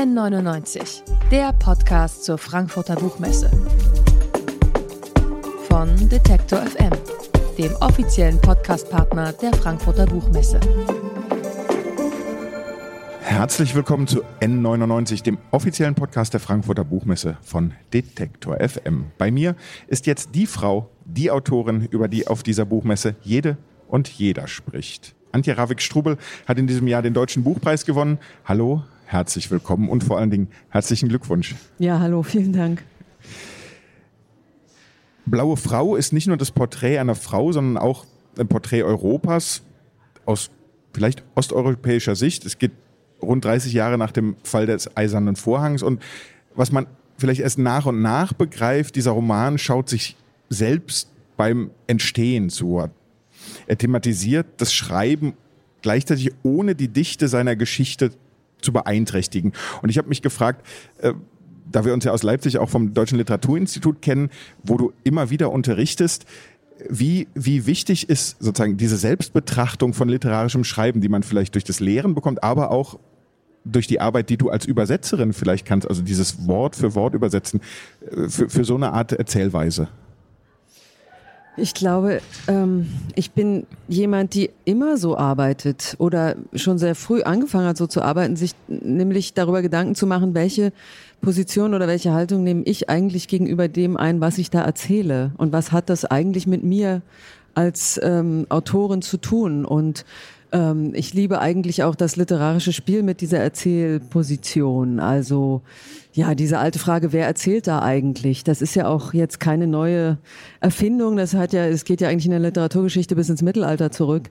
N99, der Podcast zur Frankfurter Buchmesse. Von Detektor FM, dem offiziellen Podcastpartner der Frankfurter Buchmesse. Herzlich willkommen zu N99, dem offiziellen Podcast der Frankfurter Buchmesse von Detektor FM. Bei mir ist jetzt die Frau, die Autorin, über die auf dieser Buchmesse jede und jeder spricht. Antje Rávic Strubel hat in diesem Jahr den Deutschen Buchpreis gewonnen. Hallo, herzlich willkommen und vor allen Dingen herzlichen Glückwunsch. Ja, hallo, vielen Dank. Blaue Frau ist nicht nur das Porträt einer Frau, sondern auch ein Porträt Europas aus vielleicht osteuropäischer Sicht. Es geht rund 30 Jahre nach dem Fall des Eisernen Vorhangs. Und was man vielleicht erst nach und nach begreift, dieser Roman schaut sich selbst beim Entstehen zu. Er thematisiert das Schreiben gleichzeitig, ohne die Dichte seiner Geschichte zu beeinträchtigen. Und ich habe mich gefragt, da wir uns ja aus Leipzig auch vom Deutschen Literaturinstitut kennen, wo du immer wieder unterrichtest, wie wichtig ist sozusagen diese Selbstbetrachtung von literarischem Schreiben, die man vielleicht durch das Lehren bekommt, aber auch durch die Arbeit, die du als Übersetzerin vielleicht kannst, also dieses Wort für Wort übersetzen, für so eine Art Erzählweise? Ich glaube, ich bin jemand, die immer so arbeitet oder schon sehr früh angefangen hat, so zu arbeiten, sich nämlich darüber Gedanken zu machen, welche Position oder welche Haltung nehme ich eigentlich gegenüber dem ein, was ich da erzähle, und was hat das eigentlich mit mir als Autorin zu tun. Und ich liebe eigentlich auch das literarische Spiel mit dieser Erzählposition. Also ja, diese alte Frage, wer erzählt da eigentlich? Das ist ja auch jetzt keine neue Erfindung. Es geht ja eigentlich in der Literaturgeschichte bis ins Mittelalter zurück.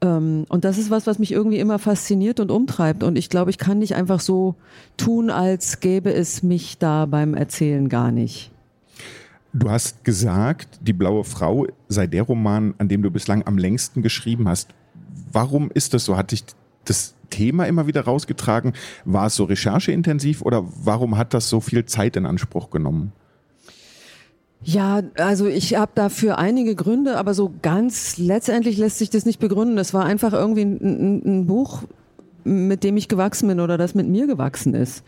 Und das ist was mich irgendwie immer fasziniert und umtreibt. Und ich glaube, ich kann nicht einfach so tun, als gäbe es mich da beim Erzählen gar nicht. Du hast gesagt, die Blaue Frau sei der Roman, an dem du bislang am längsten geschrieben hast. Warum ist das so? Hat dich das Thema immer wieder rausgetragen? War es so rechercheintensiv oder warum hat das so viel Zeit in Anspruch genommen? Ja, also ich habe dafür einige Gründe, aber so ganz letztendlich lässt sich das nicht begründen. Das war einfach irgendwie ein Buch, mit dem ich gewachsen bin oder das mit mir gewachsen ist.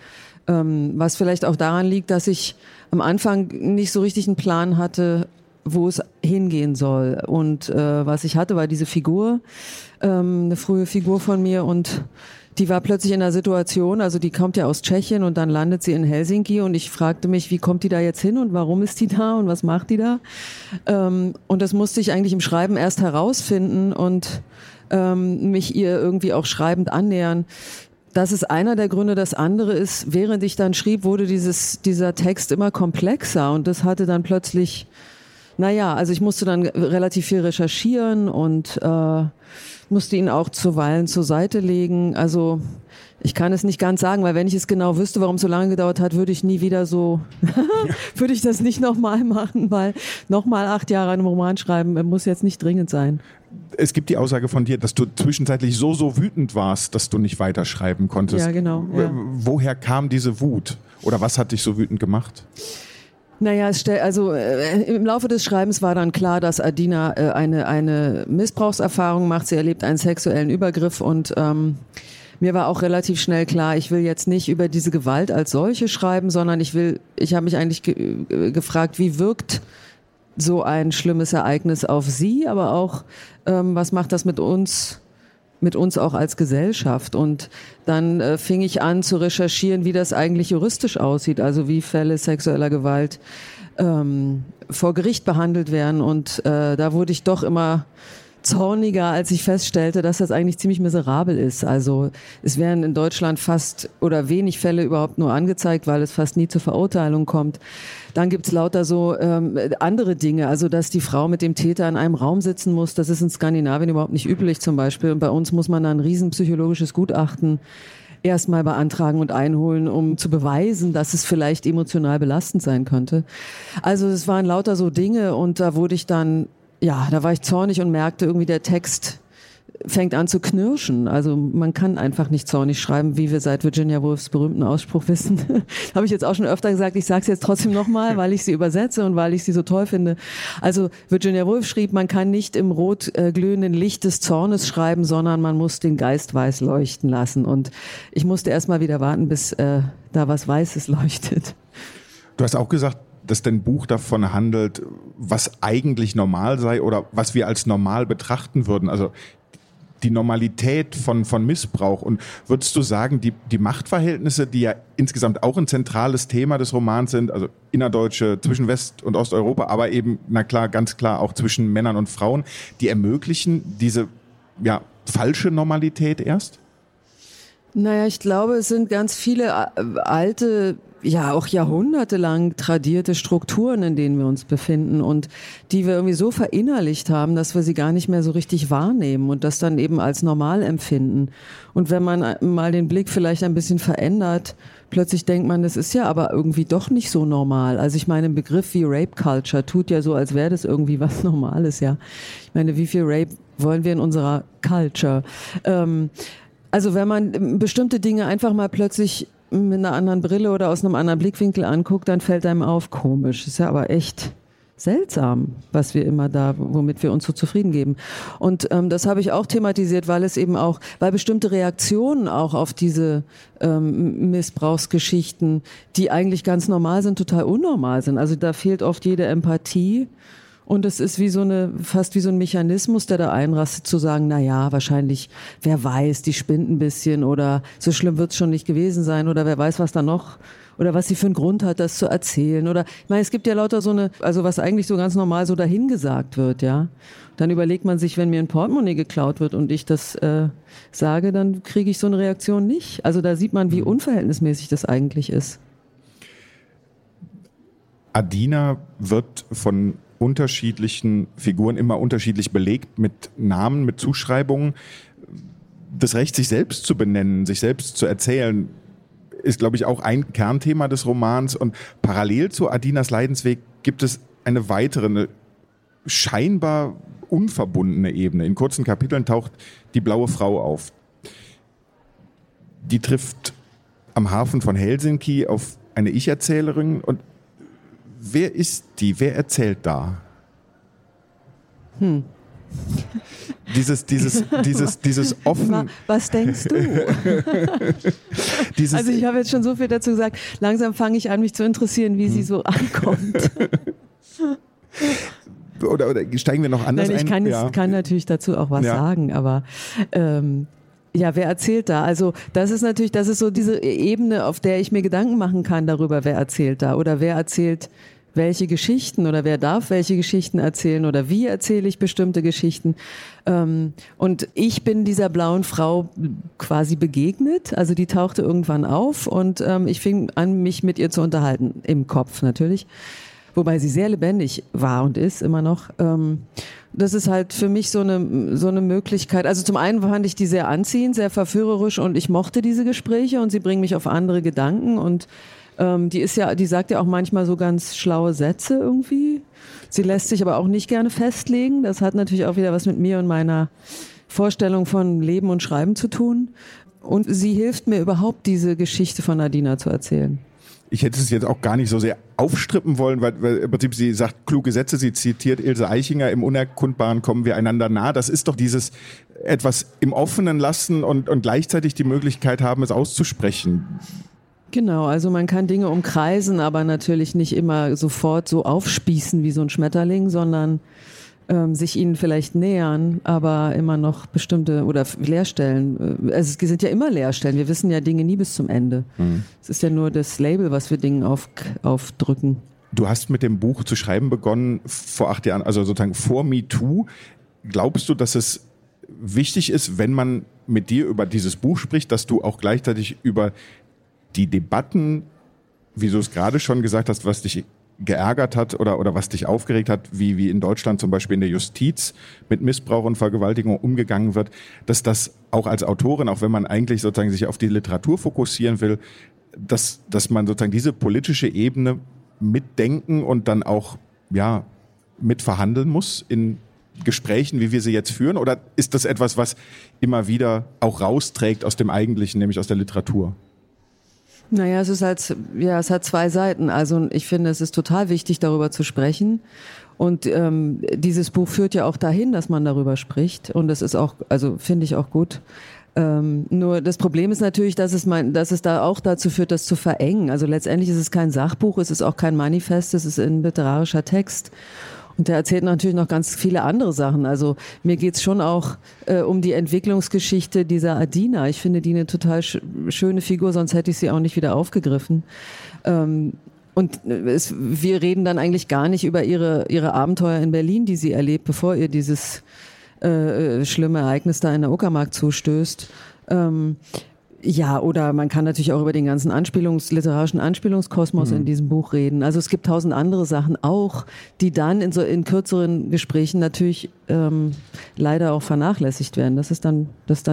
Was vielleicht auch daran liegt, dass ich am Anfang nicht so richtig einen Plan hatte, wo es hingehen soll. Und was ich hatte, war diese Figur, eine frühe Figur von mir, und die war plötzlich in einer Situation, also die kommt ja aus Tschechien und dann landet sie in Helsinki, und ich fragte mich, wie kommt die da jetzt hin und warum ist die da und was macht die da? Und das musste ich eigentlich im Schreiben erst herausfinden und mich ihr irgendwie auch schreibend annähern. Das ist einer der Gründe. Das andere ist, während ich dann schrieb, wurde dieser Text immer komplexer, und das hatte dann plötzlich... Naja, also ich musste dann relativ viel recherchieren und musste ihn auch zuweilen zur Seite legen. Also ich kann es nicht ganz sagen, weil wenn ich es genau wüsste, warum es so lange gedauert hat, würde ich nie wieder so, würde ich das nicht nochmal machen, weil nochmal 8 Jahre einen Roman schreiben muss jetzt nicht dringend sein. Es gibt die Aussage von dir, dass du zwischenzeitlich so wütend warst, dass du nicht weiterschreiben konntest. Ja, genau. Ja. Woher kam diese Wut oder was hat dich so wütend gemacht? Naja, im Laufe des Schreibens war dann klar, dass Adina eine Missbrauchserfahrung macht. Sie erlebt einen sexuellen Übergriff, und mir war auch relativ schnell klar, ich will jetzt nicht über diese Gewalt als solche schreiben, sondern ich habe mich eigentlich gefragt, wie wirkt so ein schlimmes Ereignis auf sie, aber auch, was macht das mit uns auch als Gesellschaft. Und dann fing ich an zu recherchieren, wie das eigentlich juristisch aussieht, also wie Fälle sexueller Gewalt vor Gericht behandelt werden. Und da wurde ich doch immer zorniger, als ich feststellte, dass das eigentlich ziemlich miserabel ist. Also es werden in Deutschland fast oder wenig Fälle überhaupt nur angezeigt, weil es fast nie zur Verurteilung kommt. Dann gibt's lauter so andere Dinge, also dass die Frau mit dem Täter in einem Raum sitzen muss. Das ist in Skandinavien überhaupt nicht üblich zum Beispiel. Und bei uns muss man dann ein riesen psychologisches Gutachten erstmal beantragen und einholen, um zu beweisen, dass es vielleicht emotional belastend sein könnte. Also es waren lauter so Dinge, und da war ich zornig und merkte irgendwie, der Text fängt an zu knirschen. Also man kann einfach nicht zornig schreiben, wie wir seit Virginia Woolfs berühmten Ausspruch wissen. Habe ich jetzt auch schon öfter gesagt, ich sage es jetzt trotzdem nochmal, weil ich sie übersetze und weil ich sie so toll finde. Also Virginia Woolf schrieb, man kann nicht im rot glühenden Licht des Zornes schreiben, sondern man muss den Geist weiß leuchten lassen. Und ich musste erst mal wieder warten, bis da was Weißes leuchtet. Du hast auch gesagt, dass dein Buch davon handelt, was eigentlich normal sei oder was wir als normal betrachten würden. Also die Normalität von Missbrauch. Und würdest du sagen, die Machtverhältnisse, die ja insgesamt auch ein zentrales Thema des Romans sind, also innerdeutsche, zwischen West- und Osteuropa, aber eben, na klar, ganz klar auch zwischen Männern und Frauen, die ermöglichen diese ja, falsche Normalität erst? Naja, ich glaube, es sind ganz viele alte, ja auch jahrhundertelang tradierte Strukturen, in denen wir uns befinden und die wir irgendwie so verinnerlicht haben, dass wir sie gar nicht mehr so richtig wahrnehmen und das dann eben als normal empfinden. Und wenn man mal den Blick vielleicht ein bisschen verändert, plötzlich denkt man, das ist ja aber irgendwie doch nicht so normal. Also ich meine, ein Begriff wie Rape Culture tut ja so, als wäre das irgendwie was Normales, ja. Ich meine, wie viel Rape wollen wir in unserer Culture? Also wenn man bestimmte Dinge einfach mal plötzlich mit einer anderen Brille oder aus einem anderen Blickwinkel anguckt, dann fällt einem auf, komisch. Ist ja aber echt seltsam, was wir immer da, womit wir uns so zufrieden geben. Und das habe ich auch thematisiert, weil es eben auch, weil bestimmte Reaktionen auch auf diese Missbrauchsgeschichten, die eigentlich ganz normal sind, total unnormal sind. Also da fehlt oft jede Empathie. Und es ist wie so eine, fast wie so ein Mechanismus, der da einrastet, zu sagen, na ja, wahrscheinlich, wer weiß, die spinnt ein bisschen oder so schlimm wird's schon nicht gewesen sein oder wer weiß, was da noch oder was sie für einen Grund hat, das zu erzählen oder, ich meine, es gibt ja lauter so eine, also was eigentlich so ganz normal so dahingesagt wird, ja. Dann überlegt man sich, wenn mir ein Portemonnaie geklaut wird und ich das sage, dann kriege ich so eine Reaktion nicht. Also da sieht man, wie unverhältnismäßig das eigentlich ist. Adina wird von unterschiedlichen Figuren immer unterschiedlich belegt mit Namen, mit Zuschreibungen. Das Recht, sich selbst zu benennen, sich selbst zu erzählen, ist, glaube ich, auch ein Kernthema des Romans. Und parallel zu Adinas Leidensweg gibt es eine weitere, eine scheinbar unverbundene Ebene. In kurzen Kapiteln taucht die Blaue Frau auf. Die trifft am Hafen von Helsinki auf eine Ich-Erzählerin und wer ist die? Wer erzählt da? Dieses offen... Was denkst du? Also ich habe jetzt schon so viel dazu gesagt. Langsam fange ich an, mich zu interessieren, wie sie so ankommt. Oder steigen wir noch anders ein? Nein, ich kann natürlich dazu auch was sagen, aber... Ja, wer erzählt da? Also das ist so diese Ebene, auf der ich mir Gedanken machen kann darüber, wer erzählt da oder wer erzählt welche Geschichten oder wer darf welche Geschichten erzählen oder wie erzähle ich bestimmte Geschichten. Und ich bin dieser blauen Frau quasi begegnet, also die tauchte irgendwann auf und ich fing an, mich mit ihr zu unterhalten, im Kopf natürlich. Wobei sie sehr lebendig war und ist immer noch. Das ist halt für mich so eine Möglichkeit. Also zum einen fand ich die sehr anziehend, sehr verführerisch und ich mochte diese Gespräche und sie bringen mich auf andere Gedanken und die sagt ja auch manchmal so ganz schlaue Sätze irgendwie. Sie lässt sich aber auch nicht gerne festlegen. Das hat natürlich auch wieder was mit mir und meiner Vorstellung von Leben und Schreiben zu tun. Und sie hilft mir überhaupt, diese Geschichte von Adina zu erzählen. Ich hätte es jetzt auch gar nicht so sehr aufstrippen wollen, weil im Prinzip sie sagt kluge Sätze, sie zitiert Ilse Eichinger, im Unerkundbaren kommen wir einander nah. Das ist doch dieses etwas im Offenen lassen und gleichzeitig die Möglichkeit haben, es auszusprechen. Genau, also man kann Dinge umkreisen, aber natürlich nicht immer sofort so aufspießen wie so ein Schmetterling, sondern sich ihnen vielleicht nähern, aber immer noch bestimmte oder Leerstellen. Also es sind ja immer Leerstellen. Wir wissen ja Dinge nie bis zum Ende. Mhm. Es ist ja nur das Label, was wir Dingen aufdrücken. Du hast mit dem Buch zu schreiben begonnen vor 8 Jahren, also sozusagen vor Me Too. Glaubst du, dass es wichtig ist, wenn man mit dir über dieses Buch spricht, dass du auch gleichzeitig über die Debatten, wie du es gerade schon gesagt hast, was dich geärgert hat oder was dich aufgeregt hat, wie in Deutschland zum Beispiel in der Justiz mit Missbrauch und Vergewaltigung umgegangen wird, dass das auch als Autorin, auch wenn man eigentlich sozusagen sich auf die Literatur fokussieren will, dass man sozusagen diese politische Ebene mitdenken und dann auch ja mitverhandeln muss in Gesprächen, wie wir sie jetzt führen? Oder ist das etwas, was immer wieder auch rausträgt aus dem Eigentlichen, nämlich aus der Literatur? Naja, es ist halt, ja, es hat zwei Seiten. Also ich finde, es ist total wichtig, darüber zu sprechen. Und dieses Buch führt ja auch dahin, dass man darüber spricht. Und das ist auch, also finde ich auch gut. Nur das Problem ist natürlich, dass es da auch dazu führt, das zu verengen. Also letztendlich ist es kein Sachbuch, es ist auch kein Manifest, es ist ein literarischer Text. Und der erzählt natürlich noch ganz viele andere Sachen. Also mir geht's schon auch um die Entwicklungsgeschichte dieser Adina. Ich finde die eine total schöne Figur, sonst hätte ich sie auch nicht wieder aufgegriffen. Wir reden dann eigentlich gar nicht über ihre Abenteuer in Berlin, die sie erlebt, bevor ihr dieses schlimme Ereignis da in der Uckermark zustößt. Ja, oder man kann natürlich auch über den ganzen literarischen Anspielungskosmos in diesem Buch reden. Also es gibt tausend andere Sachen auch, die dann in kürzeren Gesprächen natürlich leider auch vernachlässigt werden. Das ist dann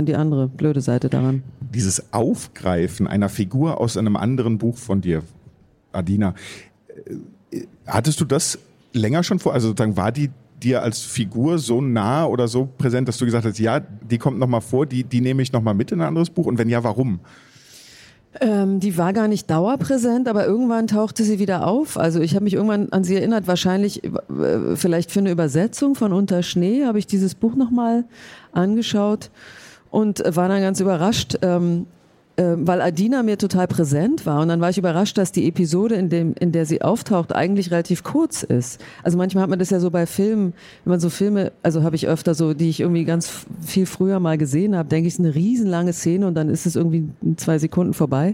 die andere blöde Seite daran. Dieses Aufgreifen einer Figur aus einem anderen Buch von dir, Adina, hattest du das länger schon vor? Also sozusagen war die dir als Figur so nah oder so präsent, dass du gesagt hast, ja, die kommt nochmal vor, die nehme ich nochmal mit in ein anderes Buch? Und wenn ja, warum? Die war gar nicht dauerpräsent, aber irgendwann tauchte sie wieder auf. Also ich habe mich irgendwann an sie erinnert, wahrscheinlich vielleicht für eine Übersetzung von Unter Schnee habe ich dieses Buch nochmal angeschaut und war dann ganz überrascht, weil Adina mir total präsent war. Und dann war ich überrascht, dass die Episode, in der sie auftaucht, eigentlich relativ kurz ist. Also manchmal hat man das ja so bei Filmen, wenn man so Filme, also habe ich öfter so, die ich irgendwie ganz viel früher mal gesehen habe, denke ich, ist eine riesenlange Szene und dann ist es irgendwie 2 Sekunden vorbei.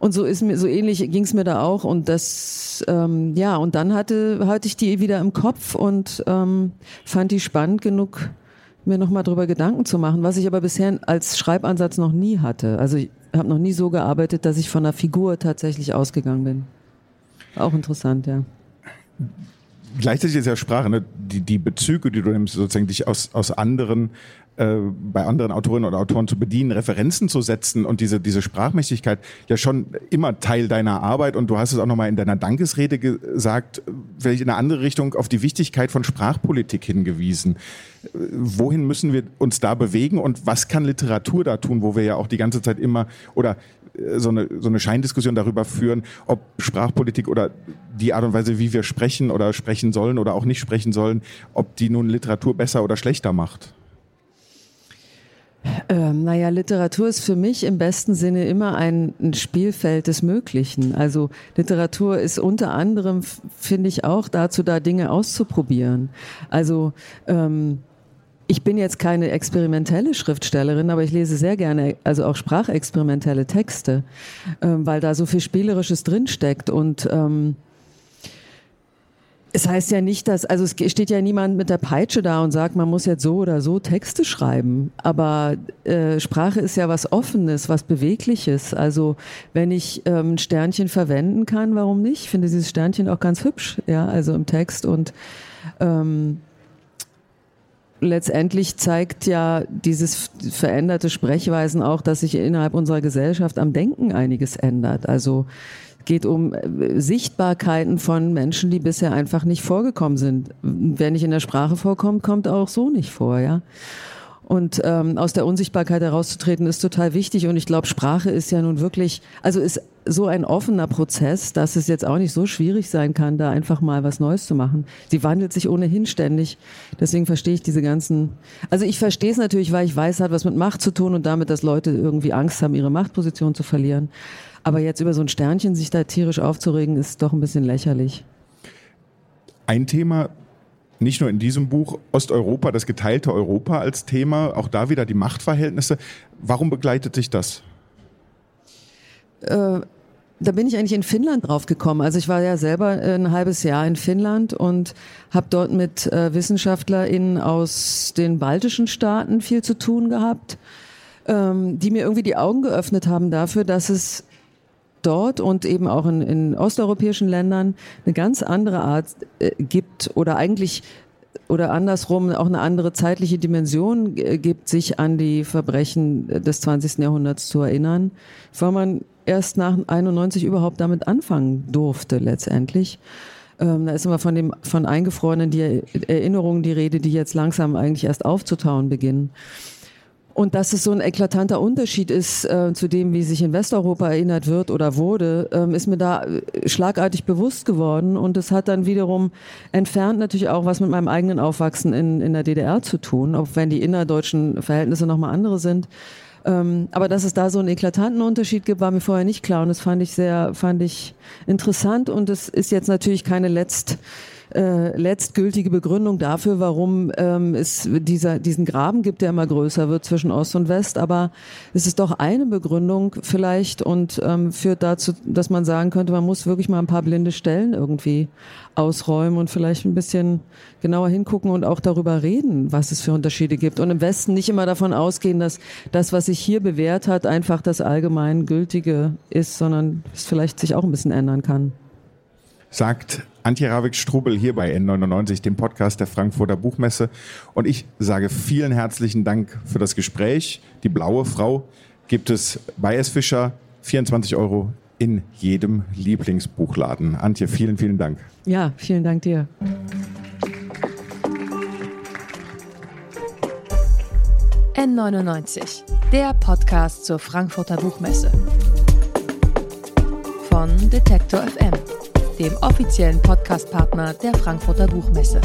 Und so ähnlich ging es mir da auch. Und das, ja, und dann hatte ich die wieder im Kopf und fand die spannend genug, mir nochmal drüber Gedanken zu machen, was ich aber bisher als Schreibansatz noch nie hatte. Also ich habe noch nie so gearbeitet, dass ich von einer Figur tatsächlich ausgegangen bin. Auch interessant, ja. Gleichzeitig ist ja Sprache, ne? Die Bezüge, die du nimmst, sozusagen dich aus anderen, bei anderen Autorinnen oder Autoren zu bedienen, Referenzen zu setzen und diese Sprachmächtigkeit ja schon immer Teil deiner Arbeit, und du hast es auch nochmal in deiner Dankesrede gesagt, vielleicht in eine andere Richtung, auf die Wichtigkeit von Sprachpolitik hingewiesen. Wohin müssen wir uns da bewegen und was kann Literatur da tun, wo wir ja auch die ganze Zeit immer oder so eine Scheindiskussion darüber führen, ob Sprachpolitik oder die Art und Weise, wie wir sprechen oder sprechen sollen oder auch nicht sprechen sollen, ob die nun Literatur besser oder schlechter macht? Naja, Literatur ist für mich im besten Sinne immer ein Spielfeld des Möglichen. Also Literatur ist unter anderem, finde ich, auch dazu da, Dinge auszuprobieren. Also ich bin jetzt keine experimentelle Schriftstellerin, aber ich lese sehr gerne, also auch sprachexperimentelle Texte, weil da so viel Spielerisches drinsteckt. Und es heißt ja nicht, also es steht ja niemand mit der Peitsche da und sagt, man muss jetzt so oder so Texte schreiben. Aber Sprache ist ja was Offenes, was Bewegliches. Also wenn ich ein Sternchen verwenden kann, warum nicht? Ich finde dieses Sternchen auch ganz hübsch, ja, also im Text. Und letztendlich zeigt ja dieses veränderte Sprechweisen auch, dass sich innerhalb unserer Gesellschaft am Denken einiges ändert. Also es geht um Sichtbarkeiten von Menschen, die bisher einfach nicht vorgekommen sind. Wer nicht in der Sprache vorkommt, kommt auch so nicht vor, ja. Und aus der Unsichtbarkeit herauszutreten ist total wichtig. Und ich glaube, Sprache ist ja nun wirklich, also ist so ein offener Prozess, dass es jetzt auch nicht so schwierig sein kann, da einfach mal was Neues zu machen. Sie wandelt sich ohnehin ständig. Deswegen verstehe ich diese ganzen, also ich verstehe es natürlich, weil ich weiß, es hat was mit Macht zu tun und damit, dass Leute irgendwie Angst haben, ihre Machtposition zu verlieren. Aber jetzt über so ein Sternchen sich da tierisch aufzuregen, ist doch ein bisschen lächerlich. Ein Thema, nicht nur in diesem Buch, Osteuropa, das geteilte Europa als Thema, auch da wieder die Machtverhältnisse. Warum begleitet dich das? Da bin ich eigentlich in Finnland drauf gekommen. Also ich war ja selber ein halbes Jahr in Finnland und habe dort mit WissenschaftlerInnen aus den baltischen Staaten viel zu tun gehabt, die mir irgendwie die Augen geöffnet haben dafür, dass es dort und eben auch in osteuropäischen Ländern eine ganz andere Art gibt oder eigentlich oder andersrum auch eine andere zeitliche Dimension gibt, sich an die Verbrechen des 20. Jahrhunderts zu erinnern, weil man erst nach 91 überhaupt damit anfangen durfte letztendlich. Da ist immer von eingefrorenen Erinnerungen die Rede, die jetzt langsam eigentlich erst aufzutauen beginnen. Und dass es so ein eklatanter Unterschied ist zu dem, wie sich in Westeuropa erinnert wird oder wurde, ist mir da schlagartig bewusst geworden. Und das hat dann wiederum entfernt natürlich auch was mit meinem eigenen Aufwachsen in der DDR zu tun, auch wenn die innerdeutschen Verhältnisse nochmal andere sind. Aber dass es da so einen eklatanten Unterschied gibt, war mir vorher nicht klar. Und das fand ich interessant. Und es ist jetzt natürlich keine letztgültige Begründung dafür, warum es diesen Graben gibt, der immer größer wird zwischen Ost und West. Aber es ist doch eine Begründung vielleicht und führt dazu, dass man sagen könnte, man muss wirklich mal ein paar blinde Stellen irgendwie ausräumen und vielleicht ein bisschen genauer hingucken und auch darüber reden, was es für Unterschiede gibt. Und im Westen nicht immer davon ausgehen, dass das, was sich hier bewährt hat, einfach das allgemein Gültige ist, sondern es vielleicht sich auch ein bisschen ändern kann. Sagt Antje Rávic Strubel hier bei N99, dem Podcast der Frankfurter Buchmesse. Und ich sage vielen herzlichen Dank für das Gespräch. Die Blaue Frau gibt es bei S. Fischer, 24 € in jedem Lieblingsbuchladen. Antje, vielen, vielen Dank. Ja, vielen Dank dir. N99, der Podcast zur Frankfurter Buchmesse. Von Detektor FM, dem offiziellen Podcast-Partner der Frankfurter Buchmesse.